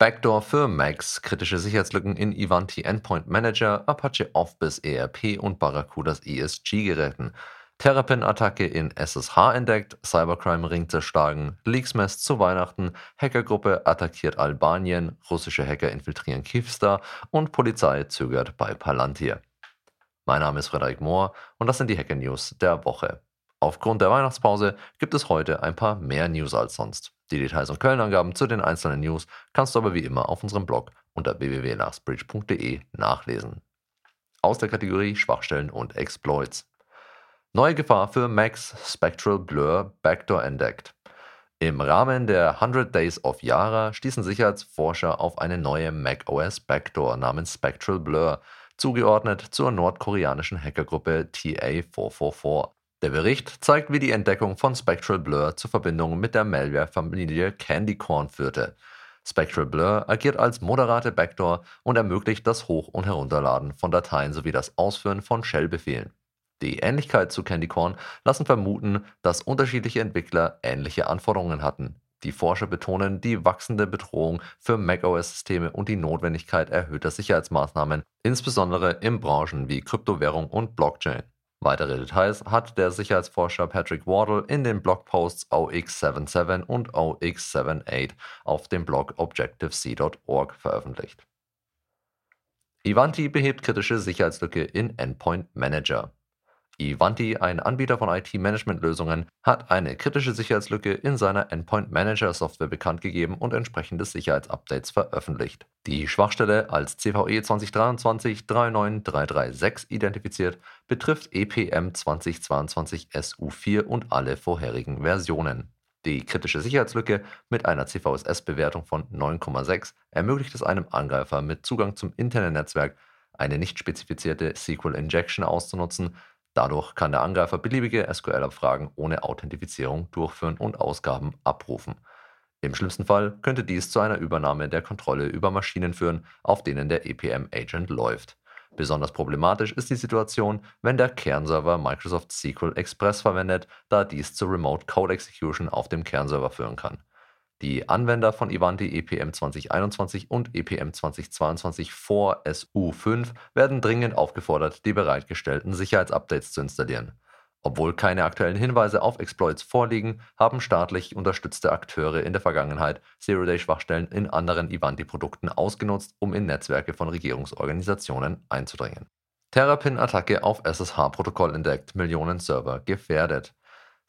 Backdoor für Macs, kritische Sicherheitslücken in Ivanti Endpoint Manager, Apache OfBiz ERP und Barracudas ESG-Geräten, Terrapin-Attacke in SSH entdeckt, Cybercrime-Ring zerschlagen, Leaksmas zu Weihnachten, Hackergruppe attackiert Albanien, russische Hacker infiltrieren Kyivstar und Polizei zögert bei Palantir. Mein Name ist Frederik Mohr und das sind die Hacker News der Woche. Aufgrund der Weihnachtspause gibt es heute ein paar mehr News als sonst. Die Details und Quellenangaben zu den einzelnen News kannst du aber wie immer auf unserem Blog unter www.lastbreach.de nachlesen. Aus der Kategorie Schwachstellen und Exploits. Neue Gefahr für Macs, Spectral Blur, Backdoor entdeckt. Im Rahmen der 100 Days of Yara stießen Sicherheitsforscher auf eine neue macOS Backdoor namens Spectral Blur, zugeordnet zur nordkoreanischen Hackergruppe TA444. Der Bericht zeigt, wie die Entdeckung von Spectral Blur zur Verbindung mit der Malware-Familie Candycorn führte. Spectral Blur agiert als moderate Backdoor und ermöglicht das Hoch- und Herunterladen von Dateien sowie das Ausführen von Shell-Befehlen. Die Ähnlichkeit zu Candycorn lassen vermuten, dass unterschiedliche Entwickler ähnliche Anforderungen hatten. Die Forscher betonen die wachsende Bedrohung für macOS-Systeme und die Notwendigkeit erhöhter Sicherheitsmaßnahmen, insbesondere in Branchen wie Kryptowährung und Blockchain. Weitere Details hat der Sicherheitsforscher Patrick Wardle in den Blogposts OX77 und OX78 auf dem Blog Objective-C.org veröffentlicht. Ivanti behebt kritische Sicherheitslücke in Endpoint Manager. Ivanti, ein Anbieter von IT-Management-Lösungen, hat eine kritische Sicherheitslücke in seiner Endpoint Manager-Software bekannt gegeben und entsprechende Sicherheitsupdates veröffentlicht. Die Schwachstelle, als CVE 2023-39336 identifiziert, betrifft EPM 2022 SU4 und alle vorherigen Versionen. Die kritische Sicherheitslücke mit einer CVSS-Bewertung von 9,6 ermöglicht es einem Angreifer mit Zugang zum internen Netzwerk, eine nicht spezifizierte SQL-Injection auszunutzen. Dadurch kann der Angreifer beliebige SQL-Abfragen ohne Authentifizierung durchführen und Ausgaben abrufen. Im schlimmsten Fall könnte dies zu einer Übernahme der Kontrolle über Maschinen führen, auf denen der EPM-Agent läuft. Besonders problematisch ist die Situation, wenn der Kernserver Microsoft SQL Express verwendet, da dies zur Remote Code Execution auf dem Kernserver führen kann. Die Anwender von Ivanti EPM 2021 und EPM 2022 vor SU5 werden dringend aufgefordert, die bereitgestellten Sicherheitsupdates zu installieren. Obwohl keine aktuellen Hinweise auf Exploits vorliegen, haben staatlich unterstützte Akteure in der Vergangenheit Zero-Day-Schwachstellen in anderen Ivanti-Produkten ausgenutzt, um in Netzwerke von Regierungsorganisationen einzudringen. Terrapin-Attacke auf SSH-Protokoll entdeckt, Millionen Server gefährdet.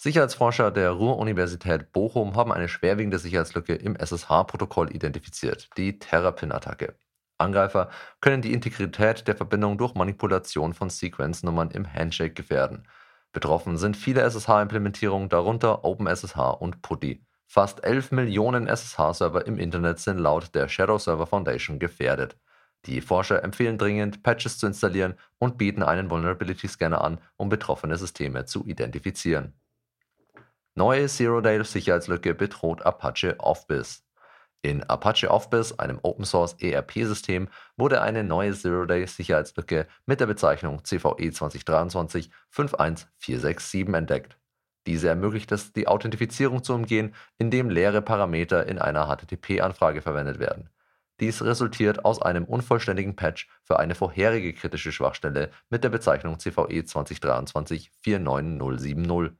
Sicherheitsforscher der Ruhr-Universität Bochum haben eine schwerwiegende Sicherheitslücke im SSH-Protokoll identifiziert, die Terrapin-Attacke. Angreifer können die Integrität der Verbindung durch Manipulation von Sequenznummern im Handshake gefährden. Betroffen sind viele SSH-Implementierungen, darunter OpenSSH und PuTTY. Fast 11 Millionen SSH-Server im Internet sind laut der Shadow Server Foundation gefährdet. Die Forscher empfehlen dringend, Patches zu installieren und bieten einen Vulnerability-Scanner an, um betroffene Systeme zu identifizieren. Neue Zero-Day-Sicherheitslücke bedroht Apache OfBiz. In Apache OfBiz, einem Open-Source-ERP-System, wurde eine neue Zero-Day-Sicherheitslücke mit der Bezeichnung CVE 2023-51467 entdeckt. Diese ermöglicht es, die Authentifizierung zu umgehen, indem leere Parameter in einer HTTP-Anfrage verwendet werden. Dies resultiert aus einem unvollständigen Patch für eine vorherige kritische Schwachstelle mit der Bezeichnung CVE 2023-49070.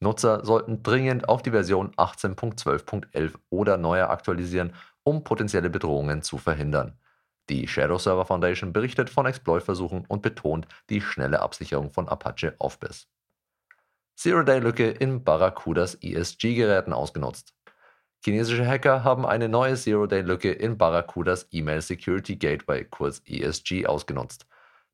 Nutzer sollten dringend auf die Version 18.12.11 oder neuer aktualisieren, um potenzielle Bedrohungen zu verhindern. Die Shadow Server Foundation berichtet von Exploit-Versuchen und betont die schnelle Absicherung von Apache OfBiz. Zero-Day-Lücke in Barracudas ESG-Geräten ausgenutzt. Chinesische Hacker haben eine neue Zero-Day-Lücke in Barracudas E-Mail Security Gateway, kurz ESG, ausgenutzt.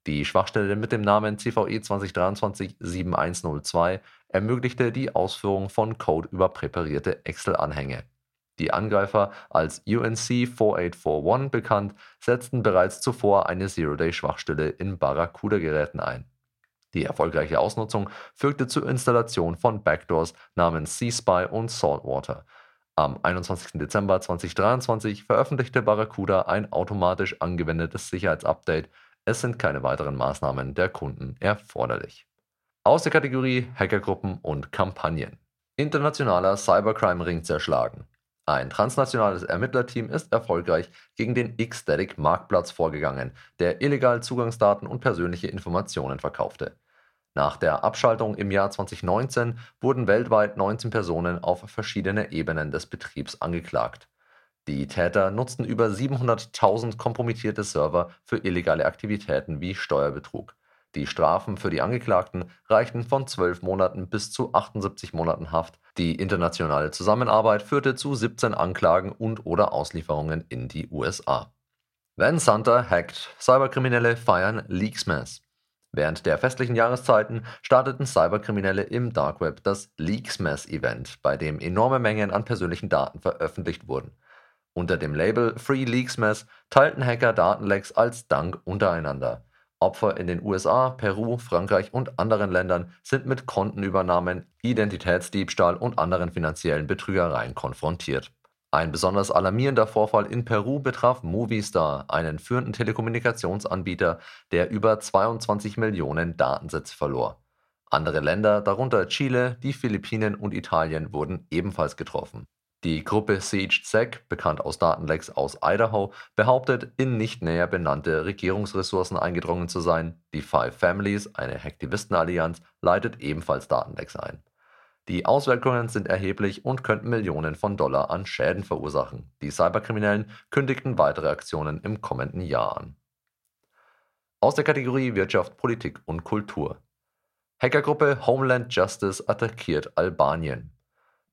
Die Schwachstelle mit dem Namen CVE 2023-7102 ermöglichte die Ausführung von Code über präparierte Excel-Anhänge. Die Angreifer, als UNC-4841 bekannt, setzten bereits zuvor eine Zero-Day-Schwachstelle in Barracuda-Geräten ein. Die erfolgreiche Ausnutzung führte zur Installation von Backdoors namens SeaSpy und Saltwater. Am 21. Dezember 2023 veröffentlichte Barracuda ein automatisch angewendetes Sicherheitsupdate. Es sind keine weiteren Maßnahmen der Kunden erforderlich. Aus der Kategorie Hackergruppen und Kampagnen. Internationaler Cybercrime-Ring zerschlagen. Ein transnationales Ermittlerteam ist erfolgreich gegen den xDedic-Marktplatz vorgegangen, der illegal Zugangsdaten und persönliche Informationen verkaufte. Nach der Abschaltung im Jahr 2019 wurden weltweit 19 Personen auf verschiedene Ebenen des Betriebs angeklagt. Die Täter nutzten über 700.000 kompromittierte Server für illegale Aktivitäten wie Steuerbetrug. Die Strafen für die Angeklagten reichten von 12 Monaten bis zu 78 Monaten Haft. Die internationale Zusammenarbeit führte zu 17 Anklagen und/oder Auslieferungen in die USA. Van Santer hackt. Cyberkriminelle feiern Leaksmas. Während der festlichen Jahreszeiten starteten Cyberkriminelle im Dark Web das Leaksmas-Event, bei dem enorme Mengen an persönlichen Daten veröffentlicht wurden. Unter dem Label Free Leaksmas teilten Hacker Datenlecks als Dank untereinander. Opfer in den USA, Peru, Frankreich und anderen Ländern sind mit Kontenübernahmen, Identitätsdiebstahl und anderen finanziellen Betrügereien konfrontiert. Ein besonders alarmierender Vorfall in Peru betraf Movistar, einen führenden Telekommunikationsanbieter, der über 22 Millionen Datensätze verlor. Andere Länder, darunter Chile, die Philippinen und Italien, wurden ebenfalls getroffen. Die Gruppe Sieged Sec, bekannt aus Datenlecks aus Idaho, behauptet, in nicht näher benannte Regierungsressourcen eingedrungen zu sein. Die Five Families, eine Hacktivistenallianz, leitet ebenfalls Datenlecks ein. Die Auswirkungen sind erheblich und könnten Millionen von Dollar an Schäden verursachen. Die Cyberkriminellen kündigten weitere Aktionen im kommenden Jahr an. Aus der Kategorie Wirtschaft, Politik und Kultur. Hackergruppe Homeland Justice attackiert Albanien.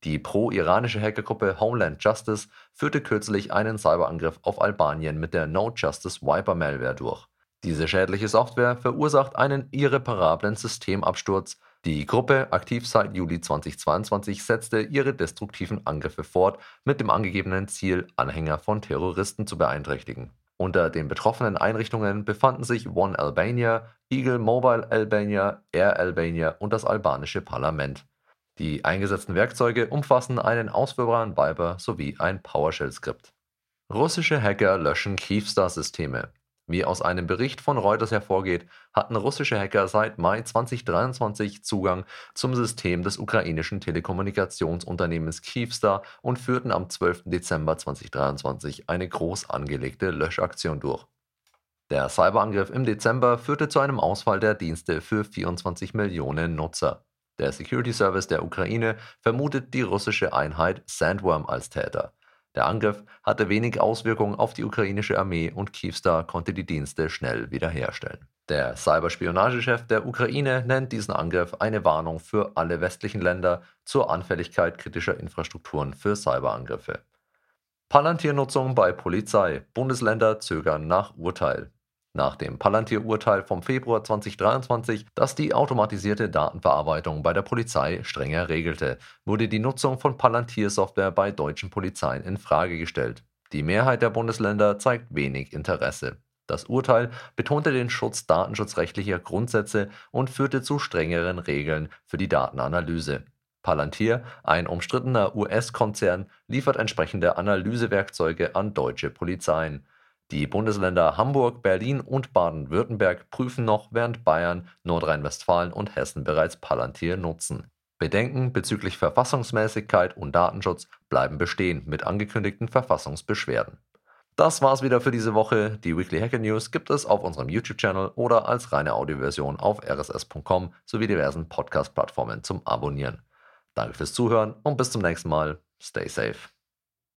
Die pro-iranische Hackergruppe Homeland Justice führte kürzlich einen Cyberangriff auf Albanien mit der No Justice Wiper Malware durch. Diese schädliche Software verursacht einen irreparablen Systemabsturz. Die Gruppe, aktiv seit Juli 2022, setzte ihre destruktiven Angriffe fort mit dem angegebenen Ziel, Anhänger von Terroristen zu beeinträchtigen. Unter den betroffenen Einrichtungen befanden sich One Albania, Eagle Mobile Albania, Albania und das albanische Parlament. Die eingesetzten Werkzeuge umfassen einen ausführbaren Viper sowie ein PowerShell-Skript. Russische Hacker löschen Kyivstar-Systeme. Wie aus einem Bericht von Reuters hervorgeht, hatten russische Hacker seit Mai 2023 Zugang zum System des ukrainischen Telekommunikationsunternehmens Kyivstar und führten am 12. Dezember 2023 eine groß angelegte Löschaktion durch. Der Cyberangriff im Dezember führte zu einem Ausfall der Dienste für 24 Millionen Nutzer. Der Security Service der Ukraine vermutet die russische Einheit Sandworm als Täter. Der Angriff hatte wenig Auswirkungen auf die ukrainische Armee und Kyivstar konnte die Dienste schnell wiederherstellen. Der Cyberspionagechef der Ukraine nennt diesen Angriff eine Warnung für alle westlichen Länder zur Anfälligkeit kritischer Infrastrukturen für Cyberangriffe. Palantir-Nutzung bei Polizei. Bundesländer zögern nach Urteil. Nach dem Palantir-Urteil vom Februar 2023, das die automatisierte Datenverarbeitung bei der Polizei strenger regelte, wurde die Nutzung von Palantir-Software bei deutschen Polizeien in Frage gestellt. Die Mehrheit der Bundesländer zeigt wenig Interesse. Das Urteil betonte den Schutz datenschutzrechtlicher Grundsätze und führte zu strengeren Regeln für die Datenanalyse. Palantir, ein umstrittener US-Konzern, liefert entsprechende Analysewerkzeuge an deutsche Polizeien. Die Bundesländer Hamburg, Berlin und Baden-Württemberg prüfen noch, während Bayern, Nordrhein-Westfalen und Hessen bereits Palantir nutzen. Bedenken bezüglich Verfassungsmäßigkeit und Datenschutz bleiben bestehen mit angekündigten Verfassungsbeschwerden. Das war's wieder für diese Woche. Die Weekly Hacker News gibt es auf unserem YouTube-Channel oder als reine Audioversion auf rss.com sowie diversen Podcast-Plattformen zum Abonnieren. Danke fürs Zuhören und bis zum nächsten Mal. Stay safe.